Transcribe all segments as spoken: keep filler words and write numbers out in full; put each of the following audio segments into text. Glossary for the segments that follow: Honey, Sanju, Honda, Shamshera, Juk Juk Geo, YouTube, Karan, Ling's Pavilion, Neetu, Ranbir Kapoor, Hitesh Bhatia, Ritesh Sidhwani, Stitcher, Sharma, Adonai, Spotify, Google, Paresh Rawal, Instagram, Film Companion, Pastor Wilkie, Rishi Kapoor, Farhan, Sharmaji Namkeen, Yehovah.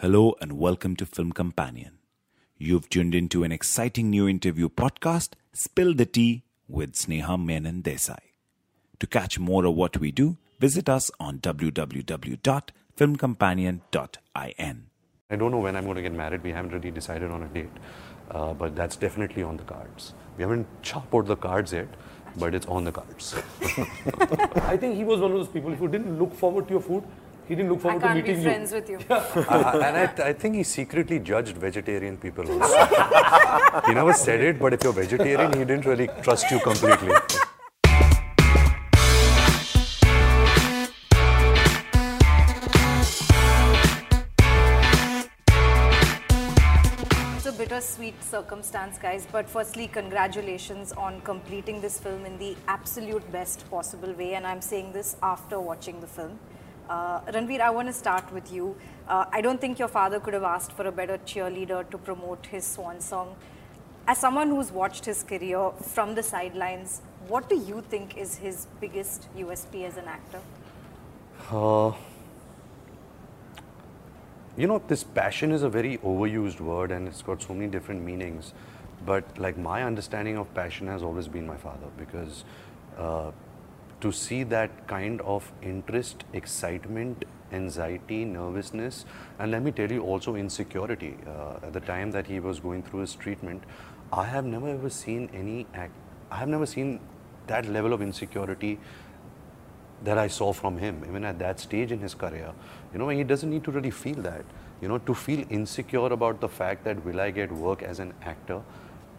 Hello and welcome to Film Companion. You've tuned into an exciting new interview podcast, Spill the Tea with Sneha Menon Desai. To catch more of what we do, visit us on w w w dot film companion dot in. I don't know when I'm going to get married. We haven't really decided on a date, uh, but that's definitely on the cards. We haven't chopped out the cards yet, but it's on the cards. I think he was one of those people who didn't look forward to your food. He didn't look forward to meeting you. I can't be friends with you. uh, and I, I think he secretly judged vegetarian people also. He never said it, but if you're vegetarian, he didn't really trust you completely. It's a bittersweet circumstance, guys, but firstly, congratulations on completing this film in the absolute best possible way. And I'm saying this after watching the film. Uh, Ranbir, I want to start with you. Uh, I don't think your father could have asked for a better cheerleader to promote his swan song. As someone who's watched his career from the sidelines, what do you think is his biggest U S P as an actor? Uh, you know, this passion is a very overused word and it's got so many different meanings. But like my understanding of passion has always been my father, because uh, to see that kind of interest, excitement, anxiety, nervousness, and let me tell you also insecurity. Uh, at the time that he was going through his treatment, I have never ever seen any act, I have never seen that level of insecurity that I saw from him, even at that stage in his career. You know, he doesn't need to really feel that. You know, to feel insecure about the fact that will I get work as an actor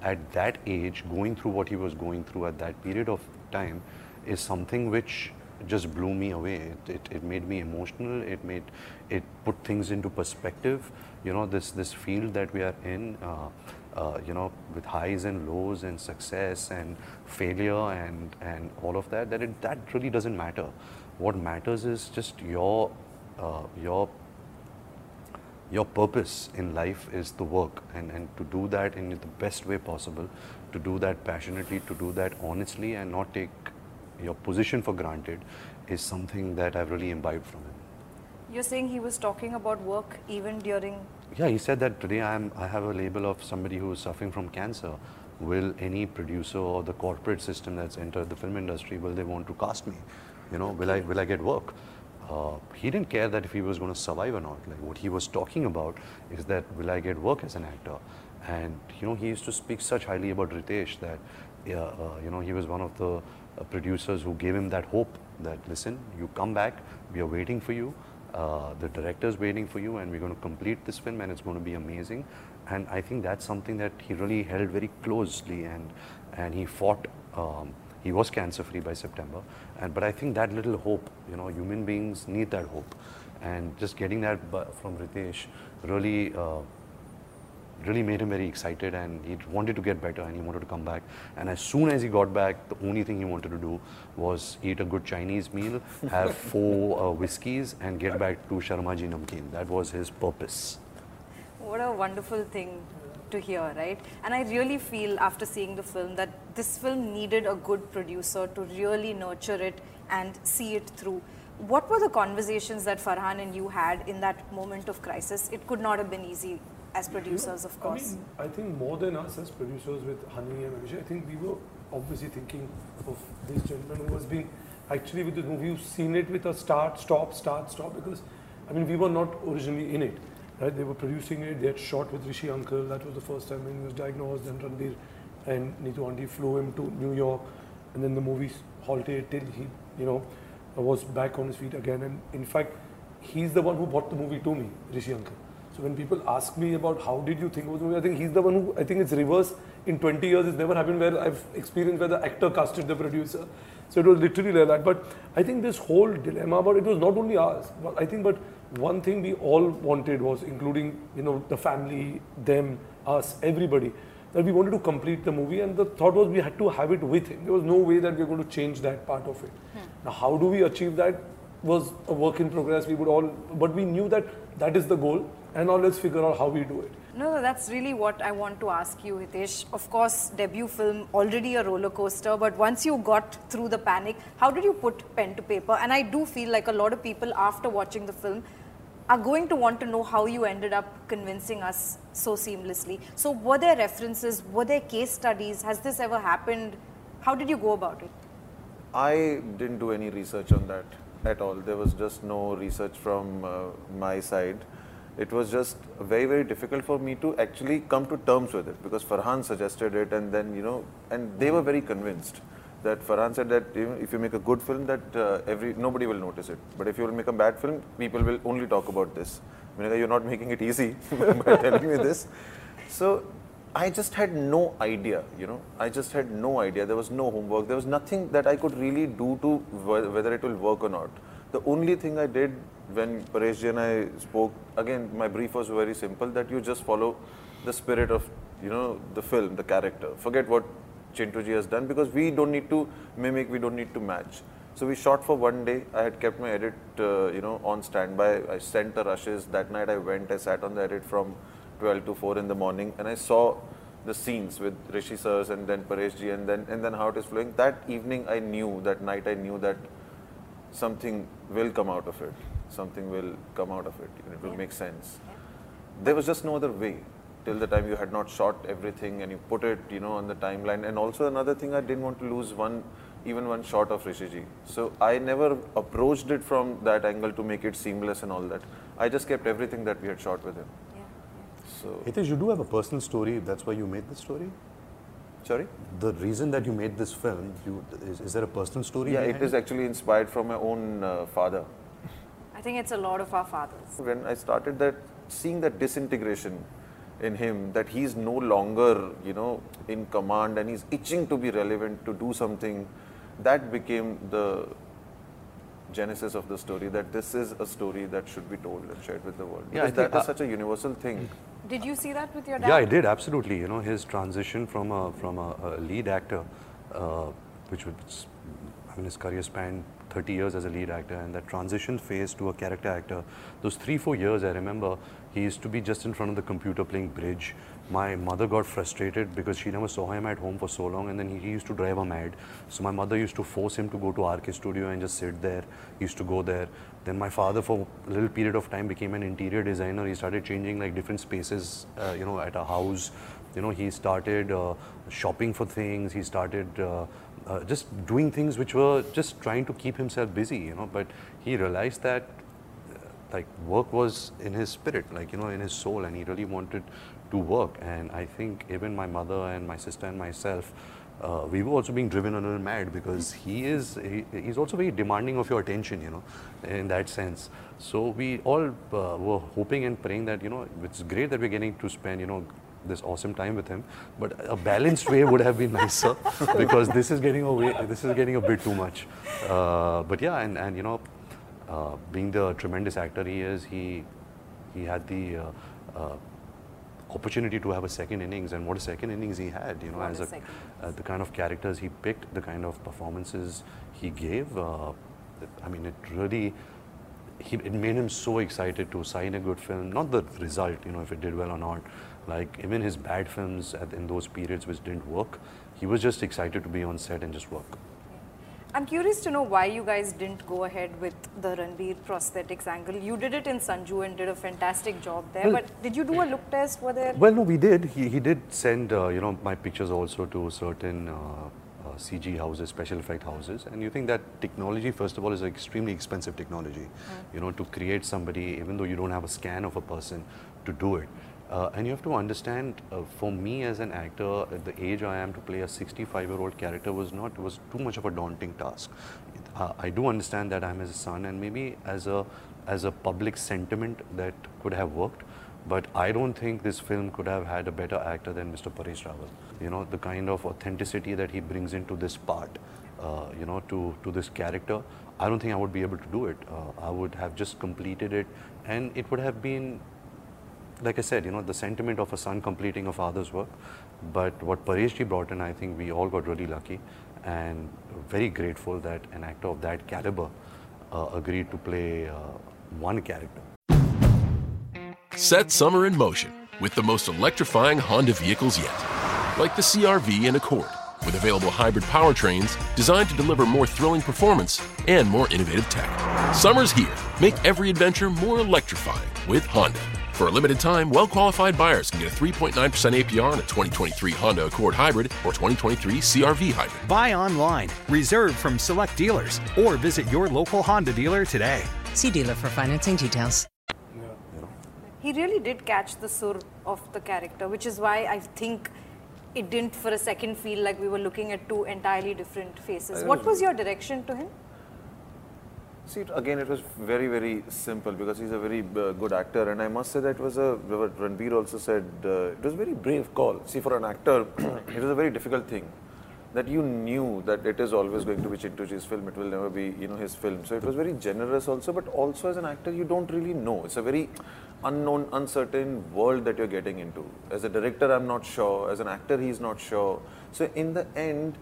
at that age, going through what he was going through at that period of time, is something which just blew me away. It, it, it made me emotional. It made it put things into perspective. You know, this this field that we are in, uh, uh, you know, with highs and lows and success and failure and and all of that. That it, that really doesn't matter. What matters is just your uh, your your purpose in life is the work, and and to do that in the best way possible, to do that passionately, to do that honestly, and not take your position for granted, is something that I've really imbibed from him. You're saying he was talking about work even during... Yeah, he said that today I am. I have a label of somebody who is suffering from cancer. Will any producer or the corporate system that's entered the film industry, will they want to cast me? You know, will I, will I get work? Uh, he didn't care that if he was going to survive or not. Like, what he was talking about is that will I get work as an actor? And you know, he used to speak such highly about Ritesh that uh, uh, you know, he was one of the producers who gave him that hope that, listen, you come back, we are waiting for you, uh, the director's waiting for you, and we're going to complete this film and it's going to be amazing. And I think that's something that he really held very closely, and and he fought. Um, he was cancer free by September, and but I think that little hope, you know, human beings need that hope, and just getting that from Ritesh really uh, really made him very excited, and he wanted to get better and he wanted to come back. And as soon as he got back, the only thing he wanted to do was eat a good Chinese meal, have four uh, whiskeys and get back to Sharmaji Namkeen. That was his purpose. What a wonderful thing to hear, right? And I really feel after seeing the film that this film needed a good producer to really nurture it and see it through. What were the conversations that Farhan and you had in that moment of crisis? It could not have been easy. As producers, of course. I mean, I think more than us as producers with Honey and Rishi, I think we were obviously thinking of this gentleman who has been actually with this movie. You've seen it with a start, stop, start, stop, because I mean, we were not originally in it, right? They were producing it, they had shot with Rishi Uncle. That was the first time when he was diagnosed, and Ranbir and Neetu Auntie flew him to New York, and then the movie halted till he, you know, was back on his feet again. And in fact, he's the one who brought the movie to me, Rishi Uncle. So when people ask me about how did you think of the movie, I think he's the one who, I think it's reverse in twenty years, it's never happened where I've experienced where the actor casted the producer. So it was literally like that. But I think this whole dilemma about it was not only ours, but I think but one thing we all wanted was, including, you know, the family, them, us, everybody, that we wanted to complete the movie, and the thought was we had to have it with him. There was no way that we were going to change that part of it. Yeah. Now how do we achieve that was a work in progress. We would all, but we knew that that is the goal. And now let's figure out how we do it. No, no, that's really what I want to ask you, Hitesh. Of course, debut film, already a roller coaster, but once you got through the panic, how did you put pen to paper? And I do feel like a lot of people after watching the film are going to want to know how you ended up convincing us so seamlessly. So were there references? Were there case studies? Has this ever happened? How did you go about it? I didn't do any research on that at all. There was just no research from uh, my side. It was just very, very difficult for me to actually come to terms with it, because Farhan suggested it, and then, you know, and they were very convinced that Farhan said that if you make a good film, that uh, every nobody will notice it. But if you will make a bad film, people will only talk about this. I mean, you're not making it easy by telling me this. So I just had no idea, you know, I just had no idea. There was no homework. There was nothing that I could really do to whether it will work or not. The only thing I did when Paresh ji and I spoke, again, my brief was very simple, that you just follow the spirit of, you know, the film, the character. Forget what Chintu ji has done, because we don't need to mimic, we don't need to match. So we shot for one day. I had kept my edit, uh, you know, on standby. I sent the rushes. That night I went, I sat on the edit from twelve to four in the morning, and I saw the scenes with Rishi sirs and then Paresh ji, and then, and then how it is flowing. That evening I knew, that night I knew that something will come out of it. Something will come out of it. It will make sense. There was just no other way. Till the time you had not shot everything and you put it, you know, on the timeline. And also another thing, I didn't want to lose one, even one shot of Rishi ji. So I never approached it from that angle to make it seamless and all that. I just kept everything that we had shot with him. Yeah. So Hitesh, you do have a personal story. That's why you made this story. Sorry? The reason that you made this film, you, is, is there a personal story? Yeah, behind? It is actually inspired from my own uh, father. I think it's a lot of our fathers. When I started that, seeing that disintegration in him, that he's no longer, you know, in command and he's itching to be relevant, to do something, that became the genesis of the story, that this is a story that should be told and shared with the world. Yeah, because that uh, is such a universal thing. Did you see that with your dad? Yeah, I did, absolutely. You know, his transition from a, from a, a lead actor, uh, which was, I mean, his career spanned thirty years as a lead actor, and that transition phase to a character actor, those three, four years, I remember, he used to be just in front of the computer playing bridge. My mother got frustrated because she never saw him at home for so long, and then he, he used to drive her mad. So my mother used to force him to go to R K Studio and just sit there. He used to go there. Then my father, for a little period of time, became an interior designer. He started changing like different spaces, uh, you know, at our house. You know, he started uh, shopping for things. He started uh, uh, just doing things which were just trying to keep himself busy, you know, but he realized that like work was in his spirit, like, you know, in his soul, and he really wanted to work. And I think even my mother and my sister and myself, uh, we were also being driven a little mad, because he is, he, he's also very demanding of your attention, you know, in that sense. So we all uh, were hoping and praying that, you know, it's great that we're getting to spend, you know, this awesome time with him, but a balanced way would have been nicer, because this is getting away, this is getting a bit too much. Uh, but yeah, and, and you know, Uh, being the tremendous actor he is, he he had the uh, uh, opportunity to have a second innings, and what a second innings he had, you know, what as a, uh, the kind of characters he picked, the kind of performances he gave. Uh, I mean, it really, he, it made him so excited to sign a good film, not the result, you know, if it did well or not. Like, even his bad films at, in those periods which didn't work, he was just excited to be on set and just work. I'm curious to know why you guys didn't go ahead with the Ranbir prosthetics angle. You did it in Sanju and did a fantastic job there, well, but did you do a look test? Were there? Well, no, we did. He, he did send, uh, you know, my pictures also to certain uh, uh, C G houses, special effect houses. And you think that technology, first of all, is an extremely expensive technology, mm. you know, to create somebody, even though you don't have a scan of a person, to do it. Uh, and you have to understand, uh, for me as an actor, at the age I am, to play a sixty-five-year-old character was not was too much of a daunting task. Uh, I do understand that I'm his son, and maybe as a as a public sentiment that could have worked, but I don't think this film could have had a better actor than Mister Paresh Rawal. You know, the kind of authenticity that he brings into this part, uh, you know, to to this character, I don't think I would be able to do it. Uh, I would have just completed it, and it would have been, like I said, you know, the sentiment of a son completing a father's work. But what Paresh ji brought in, I think we all got really lucky and very grateful that an actor of that caliber uh, agreed to play uh, one character. Set summer in motion with the most electrifying Honda vehicles yet, like the C R V and Accord, with available hybrid powertrains designed to deliver more thrilling performance and more innovative tech. Summer's here. Make every adventure more electrifying with Honda. For a limited time, well-qualified buyers can get a three point nine percent A P R on a twenty twenty-three Honda Accord Hybrid or twenty twenty-three C R V Hybrid. Buy online, reserve from select dealers, or visit your local Honda dealer today. See dealer for financing details. He really did catch the sur of the character, which is why I think it didn't for a second feel like we were looking at two entirely different faces. What was your direction to him? See, again, it was very, very simple because he's a very uh, good actor, and I must say that it was a, what Ranbir also said, uh, it was a very brave call. See, for an actor, it was a very difficult thing that you knew that it is always going to be Chintu Ji's film, it will never be, you know, his film. So it was very generous also, but also as an actor, you don't really know. It's a very unknown, uncertain world that you're getting into. As a director, I'm not sure. As an actor, he's not sure. So in the end,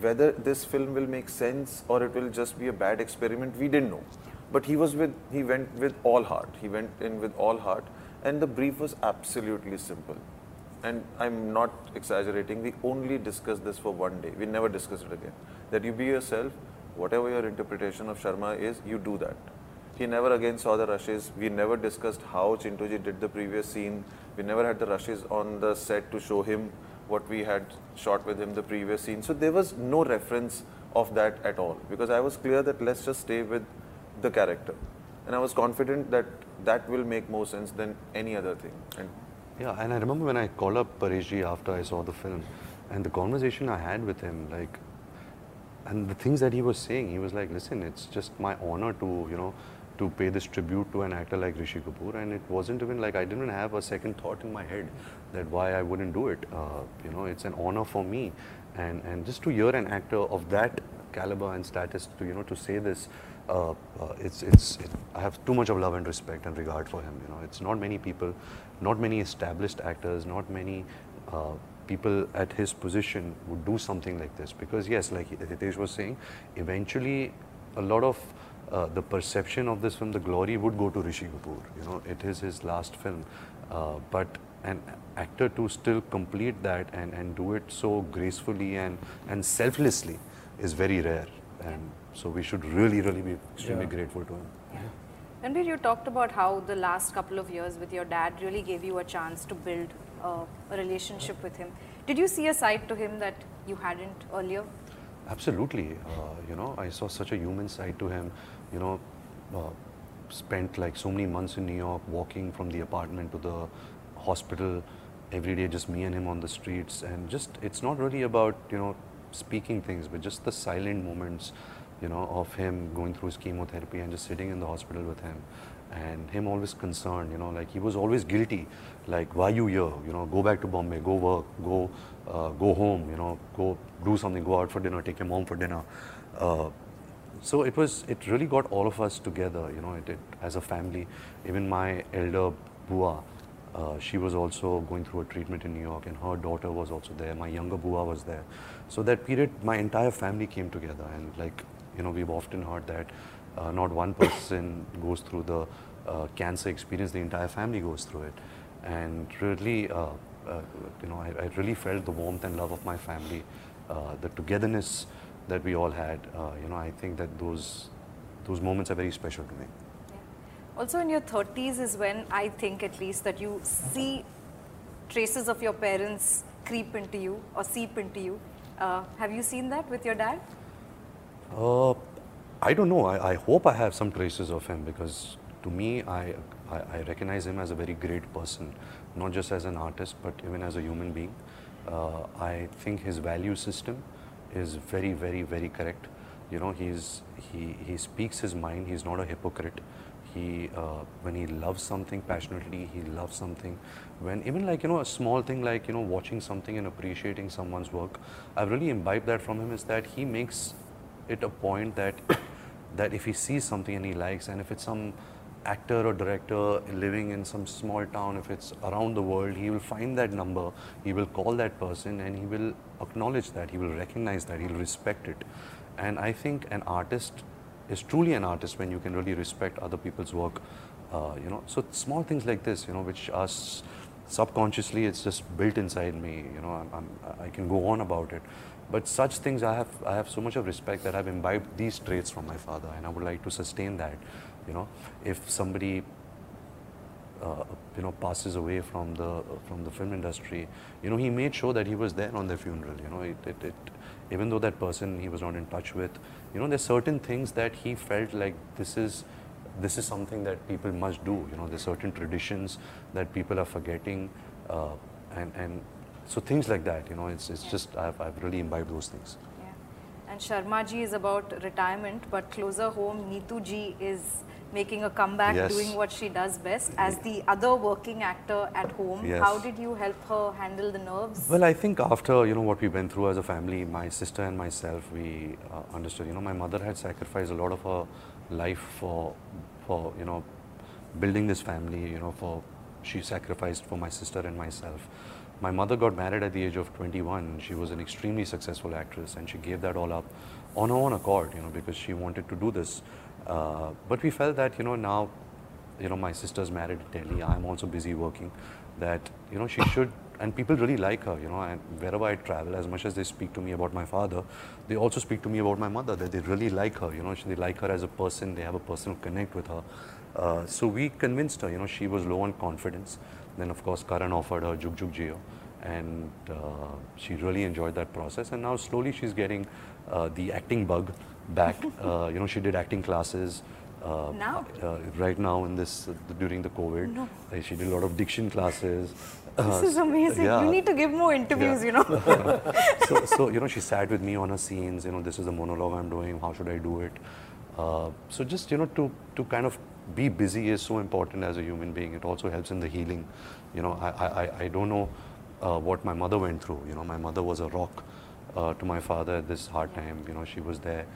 whether this film will make sense or it will just be a bad experiment, we didn't know. But he was with, he went with all heart. He went in with all heart, and the brief was absolutely simple. And I'm not exaggerating, we only discussed this for one day. We never discussed it again. That you be yourself, whatever your interpretation of Sharma is, you do that. He never again saw the rushes. We never discussed how Chintu Ji did the previous scene. We never had the rushes on the set to show him what we had shot with him the previous scene. So there was no reference of that at all, because I was clear that let's just stay with the character. And I was confident that that will make more sense than any other thing. And yeah, and I remember when I called up Paresh Ji after I saw the film, and the conversation I had with him, like, and the things that he was saying, he was like, listen, it's just my honor to, you know, to pay this tribute to an actor like Rishi Kapoor. And it wasn't even like, I didn't have a second thought in my head that why I wouldn't do it. Uh, you know, it's an honor for me. And and just to hear an actor of that caliber and status to, you know, to say this, uh, uh, it's, it's, it, I have too much of love and respect and regard for him. You know, it's not many people, not many established actors, not many uh, people at his position would do something like this. Because yes, like Hitesh was saying, eventually a lot of Uh, the perception of this film, the glory would go to Rishi Kapoor. You know, it is his last film, uh, but an actor to still complete that and, and do it so gracefully and, and selflessly is very rare. And so we should really, really be extremely yeah. grateful to him. Yeah. Ranbir, you talked about how the last couple of years with your dad really gave you a chance to build uh, a relationship with him. Did you see a side to him that you hadn't earlier? Absolutely. Uh, you know, I saw such a human side to him. You know, uh, spent like so many months in New York, walking from the apartment to the hospital every day, just me and him on the streets. And just, it's not really about, you know, speaking things, but just the silent moments, you know, of him going through his chemotherapy and just sitting in the hospital with him. And him always concerned, you know, like he was always guilty, like why you here, you know, go back to Bombay, go work, go uh, go home, you know, go do something, go out for dinner, take him home for dinner. Uh, so it was, it really got all of us together, you know, it, it as a family. Even my elder Bua, uh, she was also going through a treatment in New York, and her daughter was also there, my younger Bua was there. So that period, my entire family came together, and like, you know, we've often heard that Uh, not one person goes through the uh, cancer experience, the entire family goes through it. And really, uh, uh, you know, I, I really felt the warmth and love of my family, uh, the togetherness that we all had. Uh, you know, I think that those those moments are very special to me. Yeah. Also in your thirties is when I think at least that you see traces of your parents creep into you or seep into you. Uh, have you seen that with your dad? Uh, I don't know. I, I hope I have some traces of him, because to me, I, I I recognize him as a very great person, not just as an artist, but even as a human being. Uh, I think his value system is very, very, very correct. You know, he's he he speaks his mind. He's not a hypocrite. He uh, when he loves something passionately, he loves something. When even like, you know, a small thing like, you know, watching something and appreciating someone's work, I've really imbibed that from him. Is that he makes it a point that that if he sees something and he likes, and if it's some actor or director living in some small town, if it's around the world, he will find that number, he will call that person, and he will acknowledge that, he will recognize that, he'll respect it. And I think an artist is truly an artist when you can really respect other people's work, uh, you know. So small things like this, you know, which are subconsciously it's just built inside me. You know, I'm, I'm, I can go on about it. But such things, I have, I have so much of respect that I've imbibed these traits from my father, and I would like to sustain that. You know, if somebody, uh, you know, passes away from the from the film industry, you know, he made sure that he was there on their funeral. You know, it, it, it even though that person he was not in touch with, you know, there's certain things that he felt like this is. This is something that people must do. You know, there's certain traditions that people are forgetting, uh, and and so things like that. You know, it's it's yeah. just I've I've really imbibed those things. Yeah, and Sharma ji is about retirement, but closer home, Neetu ji is making a comeback, yes. doing what she does best as the other working actor at home. Yes. How did you help her handle the nerves? Well, I think after, you know, what we went through as a family, my sister and myself, we uh, understood. You know, my mother had sacrificed a lot of her life for, for, you know, building this family, you know, for, she sacrificed for my sister and myself. My mother got married at the age of twenty-one. She was an extremely successful actress, and she gave that all up on her own accord, you know, because she wanted to do this. Uh, but we felt that, you know, now, you know, my sister's married to Delhi, I'm also busy working, that, you know, she should, and people really like her, you know, and wherever I travel, as much as they speak to me about my father, they also speak to me about my mother, that they really like her, you know, they like her as a person, they have a personal connect with her. Uh, so we convinced her, you know, she was low on confidence. Then, of course, Karan offered her Juk Juk Geo, and uh, she really enjoyed that process, and now slowly she's getting uh, the acting bug back. Uh, you know, she did acting classes. Uh, now? Uh, right now in this, uh, during the COVID, no. uh, she did a lot of diction classes. Uh, this is amazing. Yeah. You need to give more interviews, yeah. you know. so, so, you know, she sat with me on her scenes, you know, this is the monologue I'm doing, how should I do it? Uh, so just, you know, to, to kind of be busy is so important as a human being. It also helps in the healing. You know, I, I, I don't know uh, what my mother went through. You know, my mother was a rock uh, to my father at this hard time. You know, she was there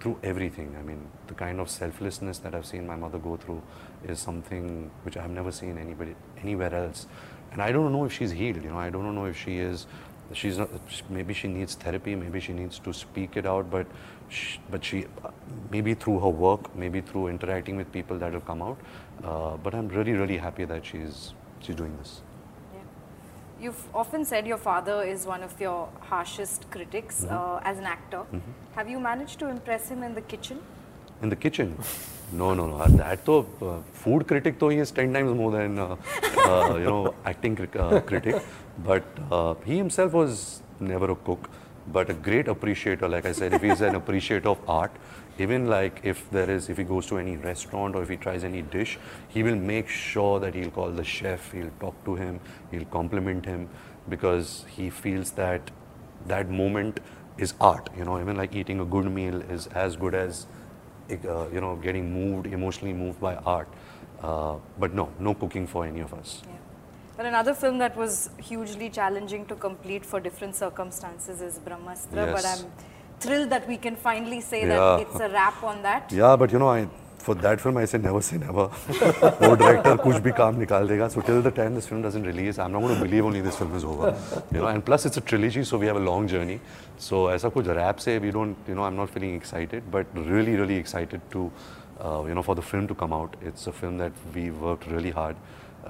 through everything. I mean, the kind of selflessness that I've seen my mother go through is something which I've never seen anybody anywhere else. And I don't know if she's healed, you know, I don't know if she is, she's not, maybe she needs therapy, maybe she needs to speak it out, but she, but she, maybe through her work, maybe through interacting with people, that will come out. Uh, but I'm really, really happy that she's, she's doing this. You've often said your father is one of your harshest critics, mm-hmm. uh, as an actor. Mm-hmm. Have you managed to impress him in the kitchen? In the kitchen? No, no, no. That to, uh, food critic to he is ten times more than, uh, uh, you know, acting cri uh, critic. But uh, he himself was never a cook, but a great appreciator. Like I said, if he's an appreciator of art, even like if there is, if he goes to any restaurant or if he tries any dish, he will make sure that he'll call the chef, he'll talk to him, he'll compliment him, because he feels that that moment is art. You know, even like eating a good meal is as good as, uh, you know, getting moved, emotionally moved by art. Uh, but no, no cooking for any of us. Yeah. But another film that was hugely challenging to complete for different circumstances is Brahmāstra. Yes. But I'm thrilled that we can finally say yeah. that it's a wrap on that. Yeah, but you know, I, for that film, I say never say never. No director kuch bhi kaam nikal dega. So till the time this film doesn't release, I'm not going to believe only this film is over. You know, and plus it's a trilogy, so we have a long journey. So aisa kuch wrap se, we don't, you know, I'm not feeling excited, but really, really excited to, uh, you know, for the film to come out. It's a film that we worked really hard.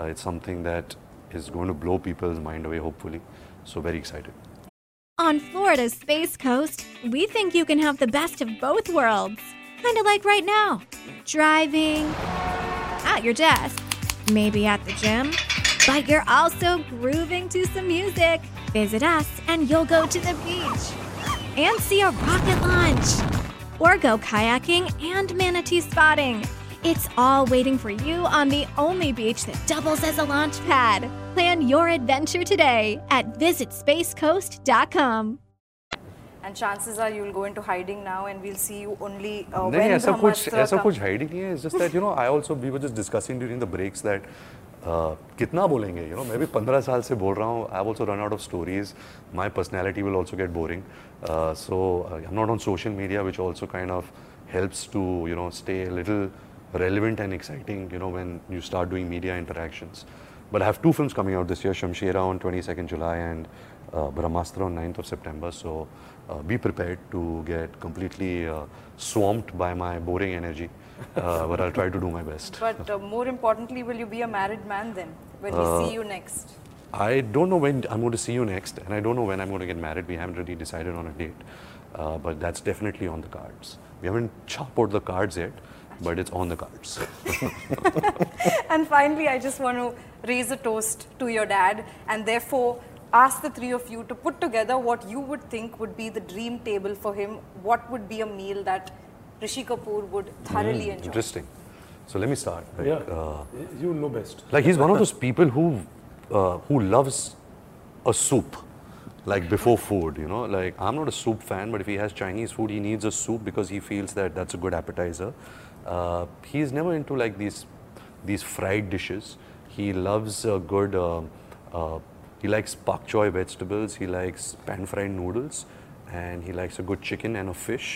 Uh, it's something that is going to blow people's mind away, hopefully. So very excited. On Florida's Space Coast, we think you can have the best of both worlds. Kind of like right now. Driving, at your desk, maybe at the gym, but you're also grooving to some music. Visit us and you'll go to the beach and see a rocket launch or go kayaking and manatee spotting. It's all waiting for you on the only beach that doubles as a launch pad. Plan your adventure today at visit space coast dot com. And chances are you'll go into hiding now, and we'll see you only uh, no, when Brahmāstra comes. No, ऐसा कुछ hiding नहीं है. It's just that, you know, I also, we were just discussing during the breaks that uh, कितना बोलेंगे, you know, मैं भी पंद्रह साल से बोल रहा हूँ. I've also run out of stories. My personality will also get boring. Uh, so uh, I'm not on social media, which also kind of helps to, you know, stay a little relevant and exciting, you know, when you start doing media interactions. But I have two films coming out this year, Shamshera on twenty-second of July and uh, Brahmāstra on ninth of September. So uh, be prepared to get completely uh, swamped by my boring energy, uh, but I'll try to do my best. But uh, more importantly, will you be a married man then, when we uh, see you next? I don't know when I'm going to see you next, and I don't know when I'm going to get married. We haven't really decided on a date, uh, but that's definitely on the cards. We haven't chopped out the cards yet, but it's on the cards. And finally, I just want to raise a toast to your dad, and therefore ask the three of you to put together what you would think would be the dream table for him. What would be a meal that Rishi Kapoor would thoroughly mm, enjoy? Interesting. So let me start. Like, yeah, uh, you know best. Like, he's one of those people who Uh, who loves a soup, like, before food, you know. Like, I'm not a soup fan, but if he has Chinese food, he needs a soup because he feels that that's a good appetizer. Uh, he's never into, like, these these fried dishes. He loves a good, uh, uh, he likes pak choy vegetables, he likes pan-fried noodles, and he likes a good chicken and a fish.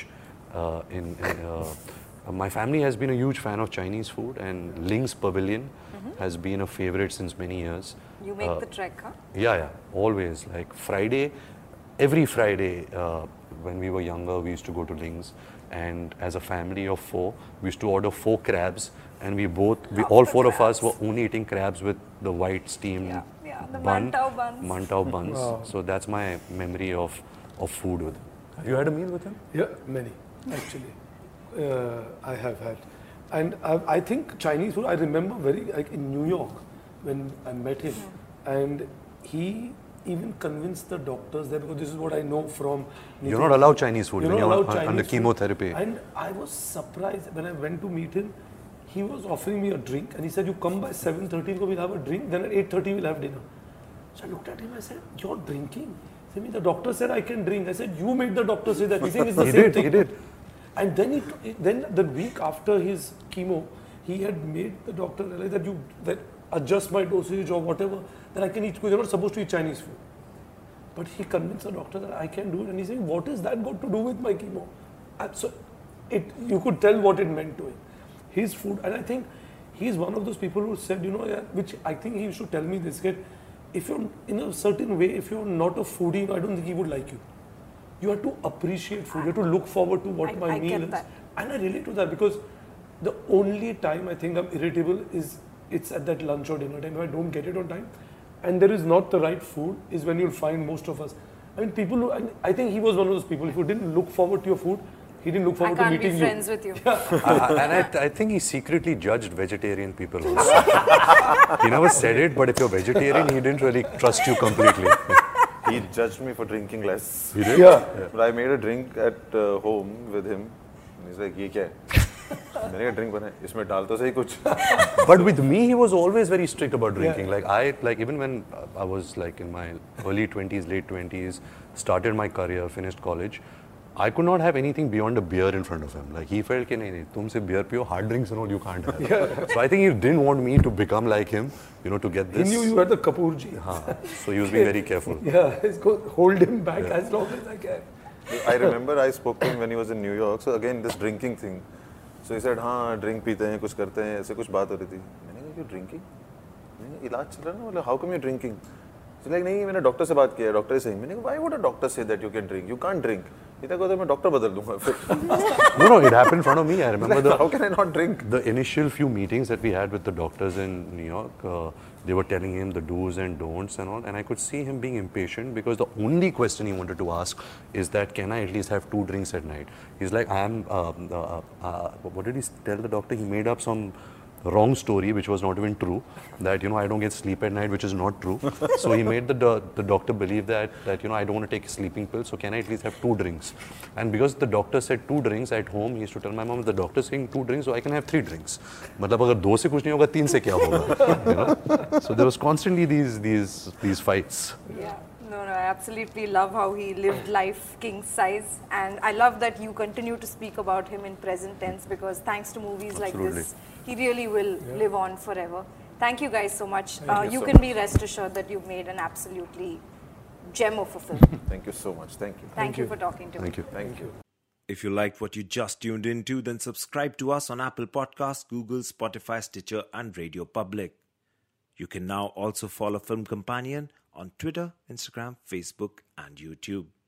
Uh, in, in uh, my family has been a huge fan of Chinese food, and Ling's Pavilion has been a favorite since many years. You make uh, the trek, huh? Yeah, yeah, always. Like Friday, every Friday uh, when we were younger, we used to go to Ling's, and as a family of four, we used to order four crabs, and we both, we, all four crabs. of us were only eating crabs with the white steamed yeah, yeah, the bun, mantau buns. Mantau buns. Wow. So that's my memory of, of food with him. Have you had a meal with him? Yeah, many, actually. uh, I have had. And I, I think Chinese food, I remember very, like in New York, when I met him, yeah. and he even convinced the doctors that, because this is what I know from... Neetu. You're not allowed Chinese food when you're under chemotherapy. And I was surprised when I went to meet him, he was offering me a drink, and he said, you come by seven thirty, we'll have a drink, then at eight thirty we'll have dinner. So I looked at him, I said, you're drinking? He said, the doctor said I can drink. I said, you made the doctor say that. He said, it's the he same did, thing. He did. And then, he, then the week after his chemo, he had made the doctor realize that you that adjust my dosage or whatever, that I can eat, because you're not supposed to eat Chinese food. But he convinced the doctor that I can do it, and he said, what is that got to do with my chemo? And so it, you could tell what it meant to him. His food, and I think he's one of those people who said, you know, yeah, which I think he should tell me this, kid, if you're in a certain way, if you're not a foodie, I don't think he would like you. You have to appreciate food, you have to look forward to what I, my I meal is. That. And I relate to that, because the only time I think I'm irritable is it's at that lunch or dinner time. If I don't get it on time and there is not the right food, is when you'll find most of us. I mean, people, who, and I think he was one of those people, if you didn't look forward to your food, he didn't look forward to meeting you. I can't be friends with you. Yeah. uh, and I, th I think he secretly judged vegetarian people also. He never said it, but if you're vegetarian, he didn't really trust you completely. He judged me for drinking less. He did? Yeah. yeah. But I made a drink at uh, home with him, and he's like, "Ye kya hai?" I made a drink, but isme dal to sahi kuch. But with me, he was always very strict about drinking. Yeah. Like I, like even when I was like in my early twenties, late twenties, started my career, finished college, I could not have anything beyond a beer in front of him. Like he felt that, "Nahi, nahi, tumse beer piyo, hard drinks and all you can't have." Yeah. So I think he didn't want me to become like him, you know, to get this. He knew you were the Kapoor ji. Haan. So he was being very careful. Yeah, hold him back yeah. as long as I can. I remember I spoke to him when he was in New York. So again, this drinking thing. So he said, "Haan, drink, peete hain, kuch karte hain." Aise kuch baat ho rahi thi. I said, "You're drinking? Ilaaj chal raha na? How come you're drinking?" So like, "Nahi, maine doctor se baat kiya. Doctor is saying." I said, "Why would a doctor say that you can drink? You can't drink." He said, "I'll change." No, no, it happened in front of me. I remember like, the, how can I not drink? The initial few meetings that we had with the doctors in New York, uh, they were telling him the do's and don'ts and all, and I could see him being impatient because the only question he wanted to ask is that, "Can I at least have two drinks at night?" He's like, "I'm." Uh, uh, uh, what did he tell the doctor? He made up some wrong story, which was not even true, that, you know, I don't get sleep at night, which is not true. So he made the do the doctor believe that, that, you know, I don't want to take a sleeping pill, so can I at least have two drinks? And because the doctor said two drinks at home, he used to tell my mom, the doctor saying two drinks, so I can have three drinks. Matlab, agar do se kuch nahi hoga, teen se kya hoga? You know? So there was constantly these, these, these fights. Yeah. No, no, I absolutely love how he lived life king size, and I love that you continue to speak about him in present tense, because thanks to movies absolutely. Like this, he really will yeah. live on forever. Thank you guys so much. Uh, you, you so can much. Be rest assured that you've made an absolutely gem of a film. Thank you so much. Thank you. Thank, Thank you. you for talking to Thank me. You. Thank, Thank you. you. If you liked what you just tuned into, then subscribe to us on Apple Podcasts, Google, Spotify, Stitcher and Radio Public. You can now also follow Film Companion on Twitter, Instagram, Facebook and YouTube.